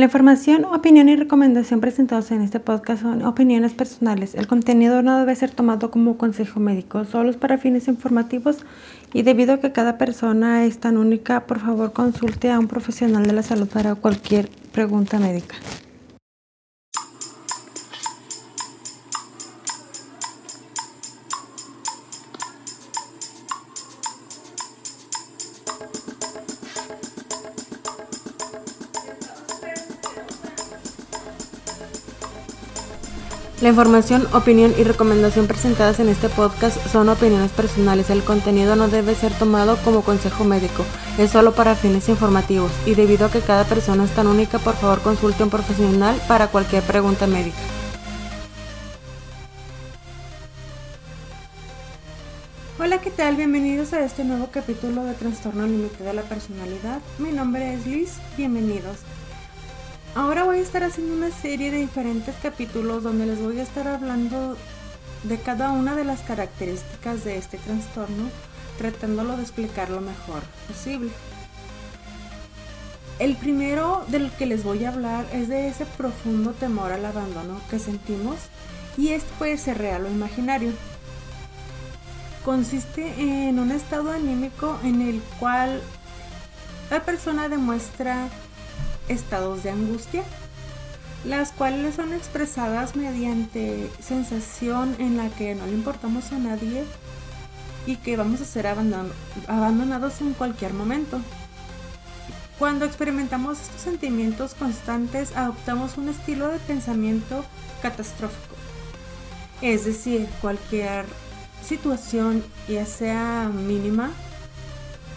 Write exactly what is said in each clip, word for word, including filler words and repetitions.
La información, opinión y recomendación presentados en este podcast son opiniones personales. El contenido no debe ser tomado como consejo médico, solo para fines informativos y debido a que cada persona es tan única, por favor consulte a un profesional de la salud para cualquier pregunta médica. La información, opinión y recomendación presentadas en este podcast son opiniones personales. El contenido no debe ser tomado como consejo médico, es solo para fines informativos y debido a que cada persona es tan única, por favor consulte a un profesional para cualquier pregunta médica. Hola, ¿qué tal? Bienvenidos a este nuevo capítulo de Trastorno Límite de la Personalidad. Mi nombre es Liz, bienvenidos. Ahora voy a estar haciendo una serie de diferentes capítulos donde les voy a estar hablando de cada una de las características de este trastorno, tratándolo de explicar lo mejor posible. El primero del que les voy a hablar es de ese profundo temor al abandono que sentimos, y este puede ser real o imaginario. Consiste en un estado anímico en el cual la persona demuestra estados de angustia, las cuales son expresadas mediante sensación en la que no le importamos a nadie y que vamos a ser abandonados en cualquier momento. Cuando experimentamos estos sentimientos constantes, adoptamos un estilo de pensamiento catastrófico, es decir, cualquier situación, ya sea mínima,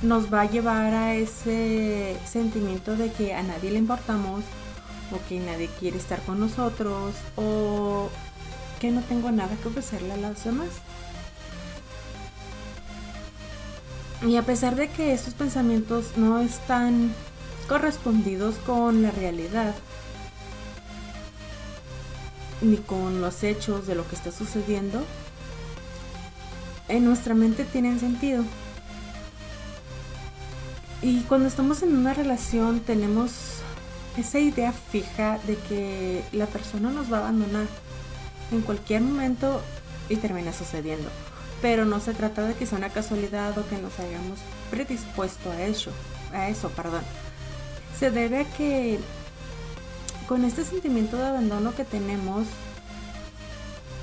nos va a llevar a ese sentimiento de que a nadie le importamos, o que nadie quiere estar con nosotros, o que no tengo nada que ofrecerle a las demás. Y a pesar de que estos pensamientos no están correspondidos con la realidad, ni con los hechos de lo que está sucediendo, en nuestra mente tienen sentido. Y cuando estamos en una relación tenemos esa idea fija de que la persona nos va a abandonar en cualquier momento y termina sucediendo. Pero no se trata de que sea una casualidad o que nos hayamos predispuesto a eso, a eso, perdón. Se debe a que con este sentimiento de abandono que tenemos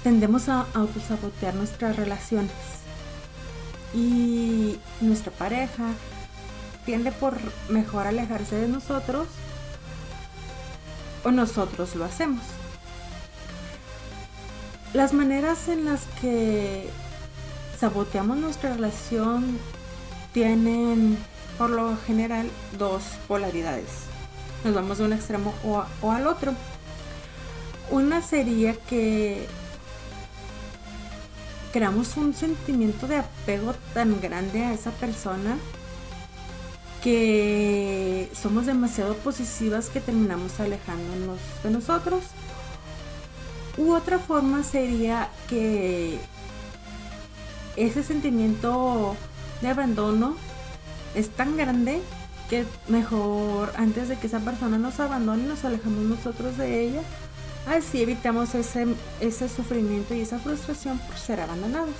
tendemos a autosabotear nuestras relaciones y nuestra pareja tiende por mejor alejarse de nosotros o nosotros lo hacemos. Las maneras en las que saboteamos nuestra relación tienen por lo general dos polaridades. Nos vamos de un extremo o, a, o al otro. Una sería que creamos un sentimiento de apego tan grande a esa persona que somos demasiado posesivas que terminamos alejándonos de nosotros. U otra forma sería que ese sentimiento de abandono es tan grande que mejor antes de que esa persona nos abandone nos alejamos nosotros de ella, así evitamos ese, ese sufrimiento y esa frustración por ser abandonados,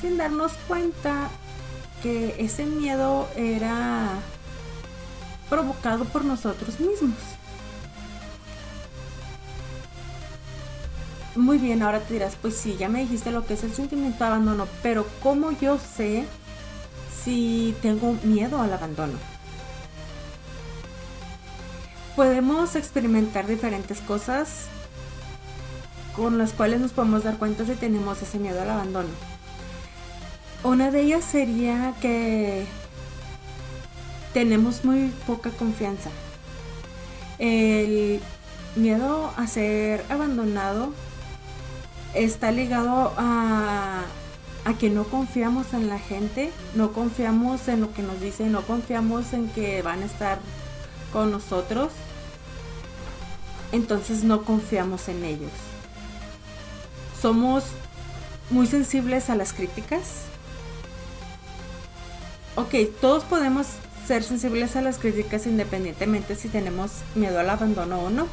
sin darnos cuenta que ese miedo era provocado por nosotros mismos. Muy bien, ahora te dirás, pues sí, ya me dijiste lo que es el sentimiento de abandono, pero ¿cómo yo sé si tengo miedo al abandono? Podemos experimentar diferentes cosas con las cuales nos podemos dar cuenta si tenemos ese miedo al abandono. Una de ellas sería que tenemos muy poca confianza. El miedo a ser abandonado está ligado a, a que no confiamos en la gente, no confiamos en lo que nos dicen, no confiamos en que van a estar con nosotros, entonces no confiamos en ellos. Somos muy sensibles a las críticas. Ok, todos podemos ser sensibles a las críticas independientemente si tenemos miedo al abandono o no.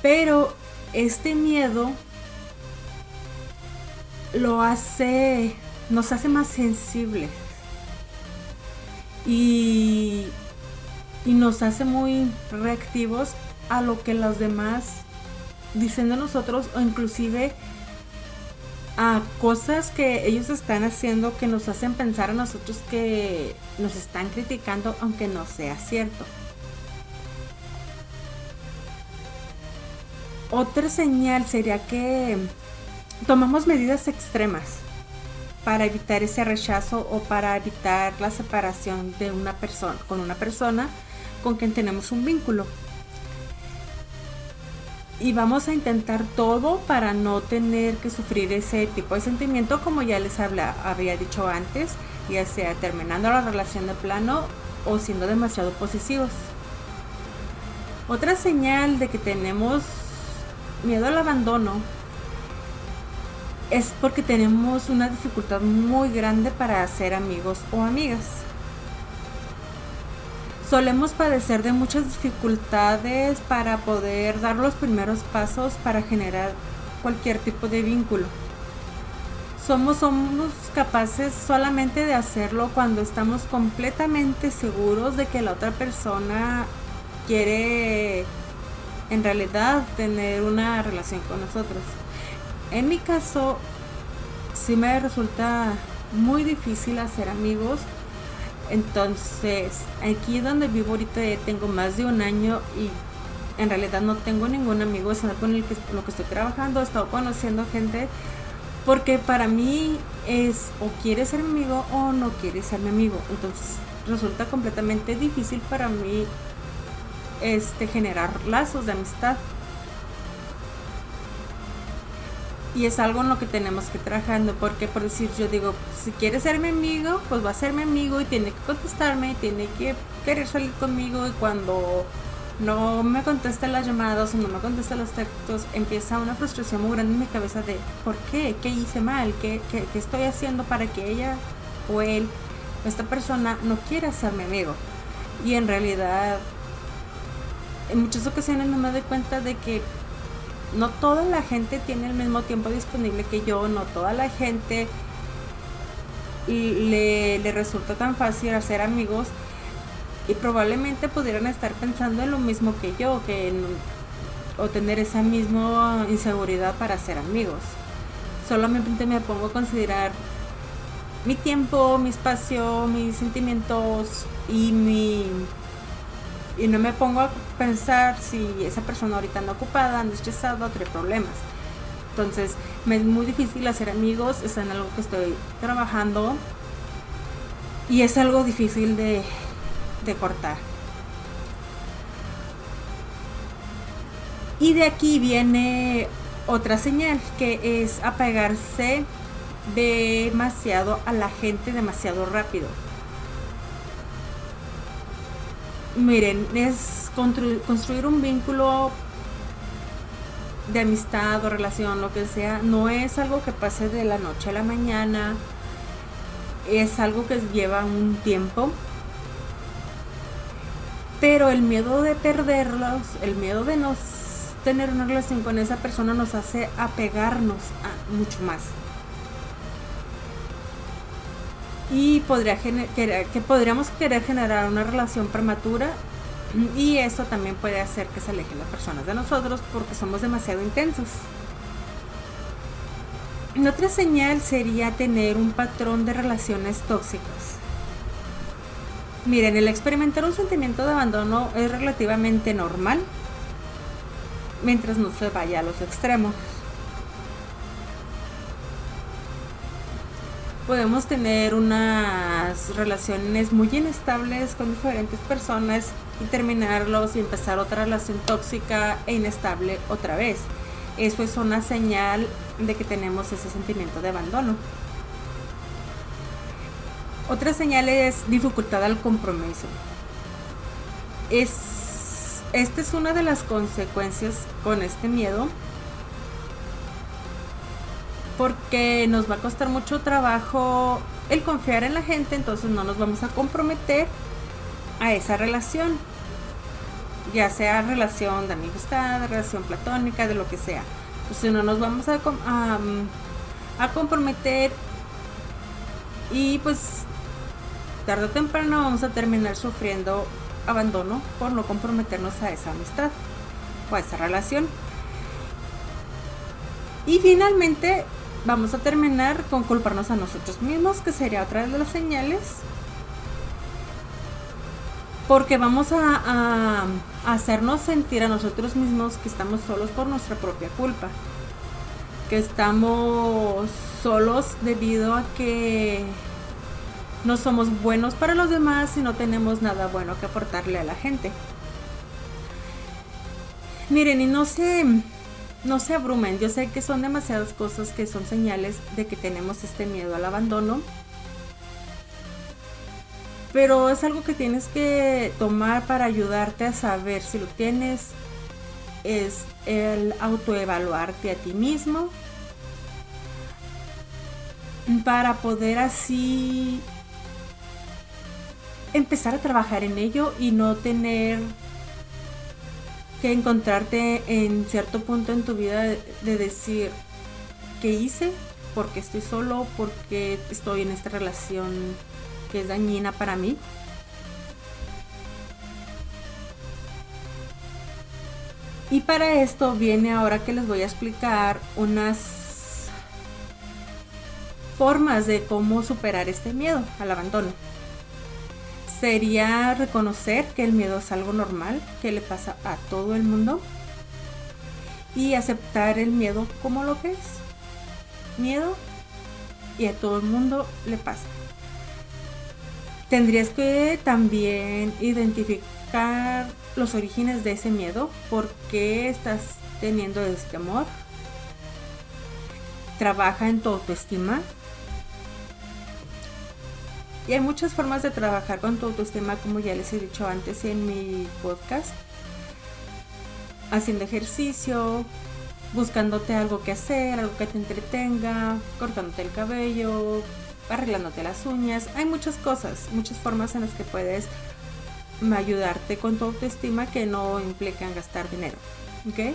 Pero este miedo lo hace, nos hace más sensibles y, y nos hace muy reactivos a lo que los demás dicen de nosotros, o inclusive a cosas que ellos están haciendo que nos hacen pensar a nosotros que nos están criticando aunque no sea cierto. Otra señal sería que tomamos medidas extremas para evitar ese rechazo o para evitar la separación de una persona con una persona con quien tenemos un vínculo. Y vamos a intentar todo para no tener que sufrir ese tipo de sentimiento, como ya les habla, había dicho antes, ya sea terminando la relación de plano o siendo demasiado posesivos. Otra señal de que tenemos miedo al abandono es porque tenemos una dificultad muy grande para hacer amigos o amigas. Solemos padecer de muchas dificultades para poder dar los primeros pasos para generar cualquier tipo de vínculo. Somos, somos capaces solamente de hacerlo cuando estamos completamente seguros de que la otra persona quiere en realidad tener una relación con nosotros. En mi caso, sí me resulta muy difícil hacer amigos. Entonces, aquí donde vivo ahorita tengo más de un año y en realidad no tengo ningún amigo, es algo con el que, lo que estoy trabajando, he estado conociendo gente, porque para mí es o quieres ser mi amigo o no quieres ser mi amigo. Entonces resulta completamente difícil para mí este, generar lazos de amistad. Y es algo en lo que tenemos que ir trabajando, porque por decir, yo digo, si quiere ser mi amigo, pues va a ser mi amigo y tiene que contestarme, y tiene que querer salir conmigo, y cuando no me contesta las llamadas o no me contesta los textos, empieza una frustración muy grande en mi cabeza de ¿por qué? ¿Qué hice mal? ¿Qué, qué, qué estoy haciendo para que ella o él, esta persona, no quiera ser mi amigo? Y en realidad, en muchas ocasiones no me doy cuenta de que no toda la gente tiene el mismo tiempo disponible que yo, no toda la gente le, le resulta tan fácil hacer amigos, y probablemente pudieran estar pensando en lo mismo que yo, que en, o tener esa misma inseguridad para ser amigos. Solamente me pongo a considerar mi tiempo, mi espacio, mis sentimientos y mi... Y no me pongo a pensar si esa persona ahorita anda ocupada, anda estresada, trae problemas. Entonces, me es muy difícil hacer amigos, es en algo que estoy trabajando y es algo difícil de, de cortar. Y de aquí viene otra señal, que es apegarse demasiado a la gente demasiado rápido. Miren, es constru- construir un vínculo de amistad o relación, lo que sea, no es algo que pase de la noche a la mañana, es algo que lleva un tiempo, pero el miedo de perderlos, el miedo de no tener una relación con esa persona nos hace apegarnos a mucho más. Y podría que, que podríamos querer generar una relación prematura, y eso también puede hacer que se alejen las personas de nosotros porque somos demasiado intensos. Y otra señal sería tener un patrón de relaciones tóxicas. Miren, el experimentar un sentimiento de abandono es relativamente normal mientras no se vaya a los extremos. Podemos tener unas relaciones muy inestables con diferentes personas y terminarlos y empezar otra relación tóxica e inestable otra vez. Eso es una señal de que tenemos ese sentimiento de abandono. Otra señal es dificultad al compromiso. Es, esta es una de las consecuencias con este miedo. porque nos va a costar mucho trabajo el confiar en la gente, entonces no nos vamos a comprometer a esa relación, ya sea relación de amistad, de relación platónica, de lo que sea. Entonces no nos vamos a, a, a comprometer y pues tarde o temprano vamos a terminar sufriendo abandono por no comprometernos a esa amistad o a esa relación. Y finalmente vamos a terminar con culparnos a nosotros mismos, que sería otra de las señales, porque vamos a, a, a hacernos sentir a nosotros mismos que estamos solos por nuestra propia culpa, que estamos solos debido a que no somos buenos para los demás y no tenemos nada bueno que aportarle a la gente. Miren, y no se, no se abrumen, yo sé que son demasiadas cosas que son señales de que tenemos este miedo al abandono, pero es algo que tienes que tomar para ayudarte a saber si lo tienes. Es el autoevaluarte a ti mismo para poder así empezar a trabajar en ello y no tener que encontrarte en cierto punto en tu vida de decir ¿qué hice? ¿Por qué estoy solo? ¿Por qué estoy en esta relación que es dañina para mí? Y para esto viene ahora que les voy a explicar unas formas de cómo superar este miedo al abandono. Sería reconocer que el miedo es algo normal, que le pasa a todo el mundo, y aceptar el miedo como lo que es. Miedo, y a todo el mundo le pasa. Tendrías que también identificar los orígenes de ese miedo, por qué estás teniendo ese temor. Trabaja en tu autoestima. Y hay muchas formas de trabajar con tu autoestima, como ya les he dicho antes en mi podcast. Haciendo ejercicio, buscándote algo que hacer, algo que te entretenga, cortándote el cabello, arreglándote las uñas. Hay muchas cosas, muchas formas en las que puedes ayudarte con tu autoestima que no implican gastar dinero, ¿ok?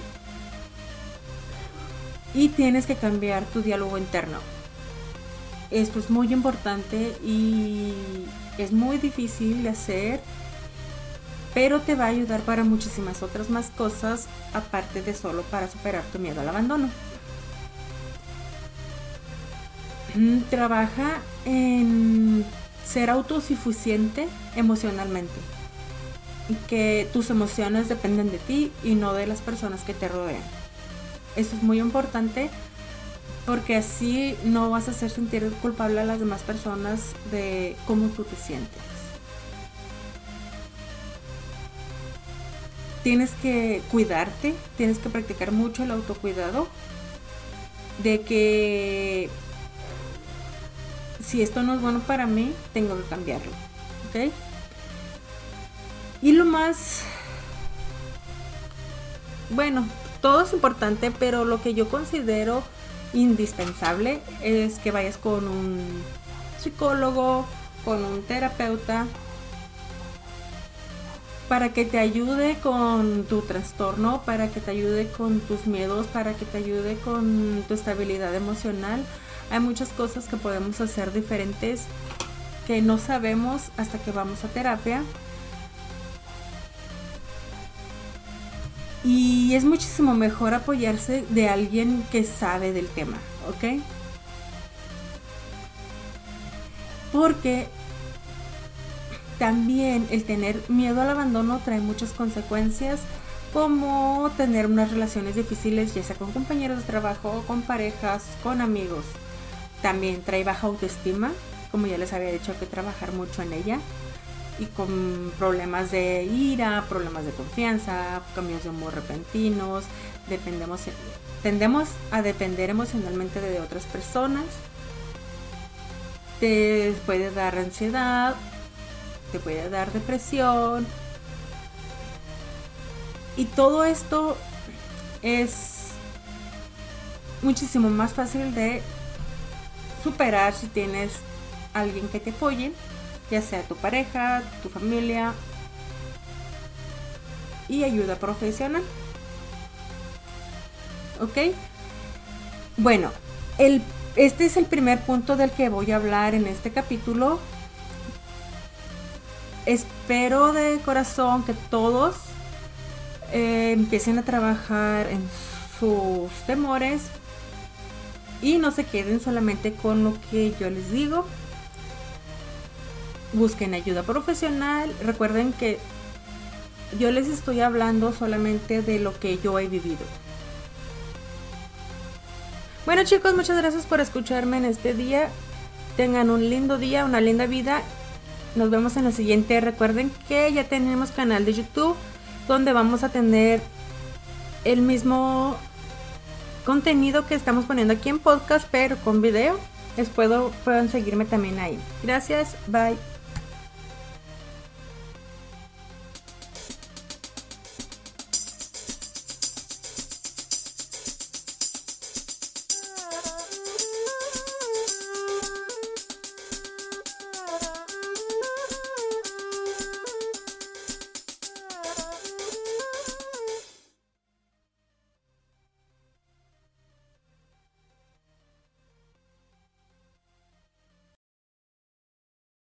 Y tienes que cambiar tu diálogo interno. Esto es muy importante y es muy difícil de hacer, pero te va a ayudar para muchísimas otras más cosas, aparte de solo para superar tu miedo al abandono. Trabaja en ser autosuficiente emocionalmente, que tus emociones dependen de ti y no de las personas que te rodean. Eso es muy importante, porque así no vas a hacer sentir culpable a las demás personas de cómo tú te sientes. Tienes que cuidarte, tienes que practicar mucho el autocuidado, de que si esto no es bueno para mí, tengo que cambiarlo, ¿ok? Y lo más, bueno, todo es importante, pero lo que yo considero indispensable es que vayas con un psicólogo, con un terapeuta, para que te ayude con tu trastorno, para que te ayude con tus miedos, para que te ayude con tu estabilidad emocional. Hay muchas cosas que podemos hacer diferentes que no sabemos hasta que vamos a terapia. Y es muchísimo mejor apoyarse de alguien que sabe del tema, ¿ok? Porque también el tener miedo al abandono trae muchas consecuencias, como tener unas relaciones difíciles, ya sea con compañeros de trabajo, con parejas, con amigos. También trae baja autoestima, como ya les había dicho, que trabajar mucho en ella. Y con problemas de ira, problemas de confianza, cambios de humor repentinos, dependemos, tendemos a depender emocionalmente de otras personas. Te puede dar ansiedad, te puede dar depresión. Y todo esto es muchísimo más fácil de superar si tienes alguien que te apoye, ya sea tu pareja, tu familia y ayuda profesional. ¿Ok? Bueno, el, este es el primer punto del que voy a hablar en este capítulo. Espero de corazón que todos eh, empiecen a trabajar en sus temores y no se queden solamente con lo que yo les digo. Busquen ayuda profesional. Recuerden que yo les estoy hablando solamente de lo que yo he vivido. Bueno, chicos, muchas gracias por escucharme en este día. Tengan un lindo día, una linda vida. Nos vemos en la siguiente. Recuerden que ya tenemos canal de YouTube donde vamos a tener el mismo contenido que estamos poniendo aquí en podcast, pero con video. Les puedo, pueden seguirme también ahí. Gracias, bye.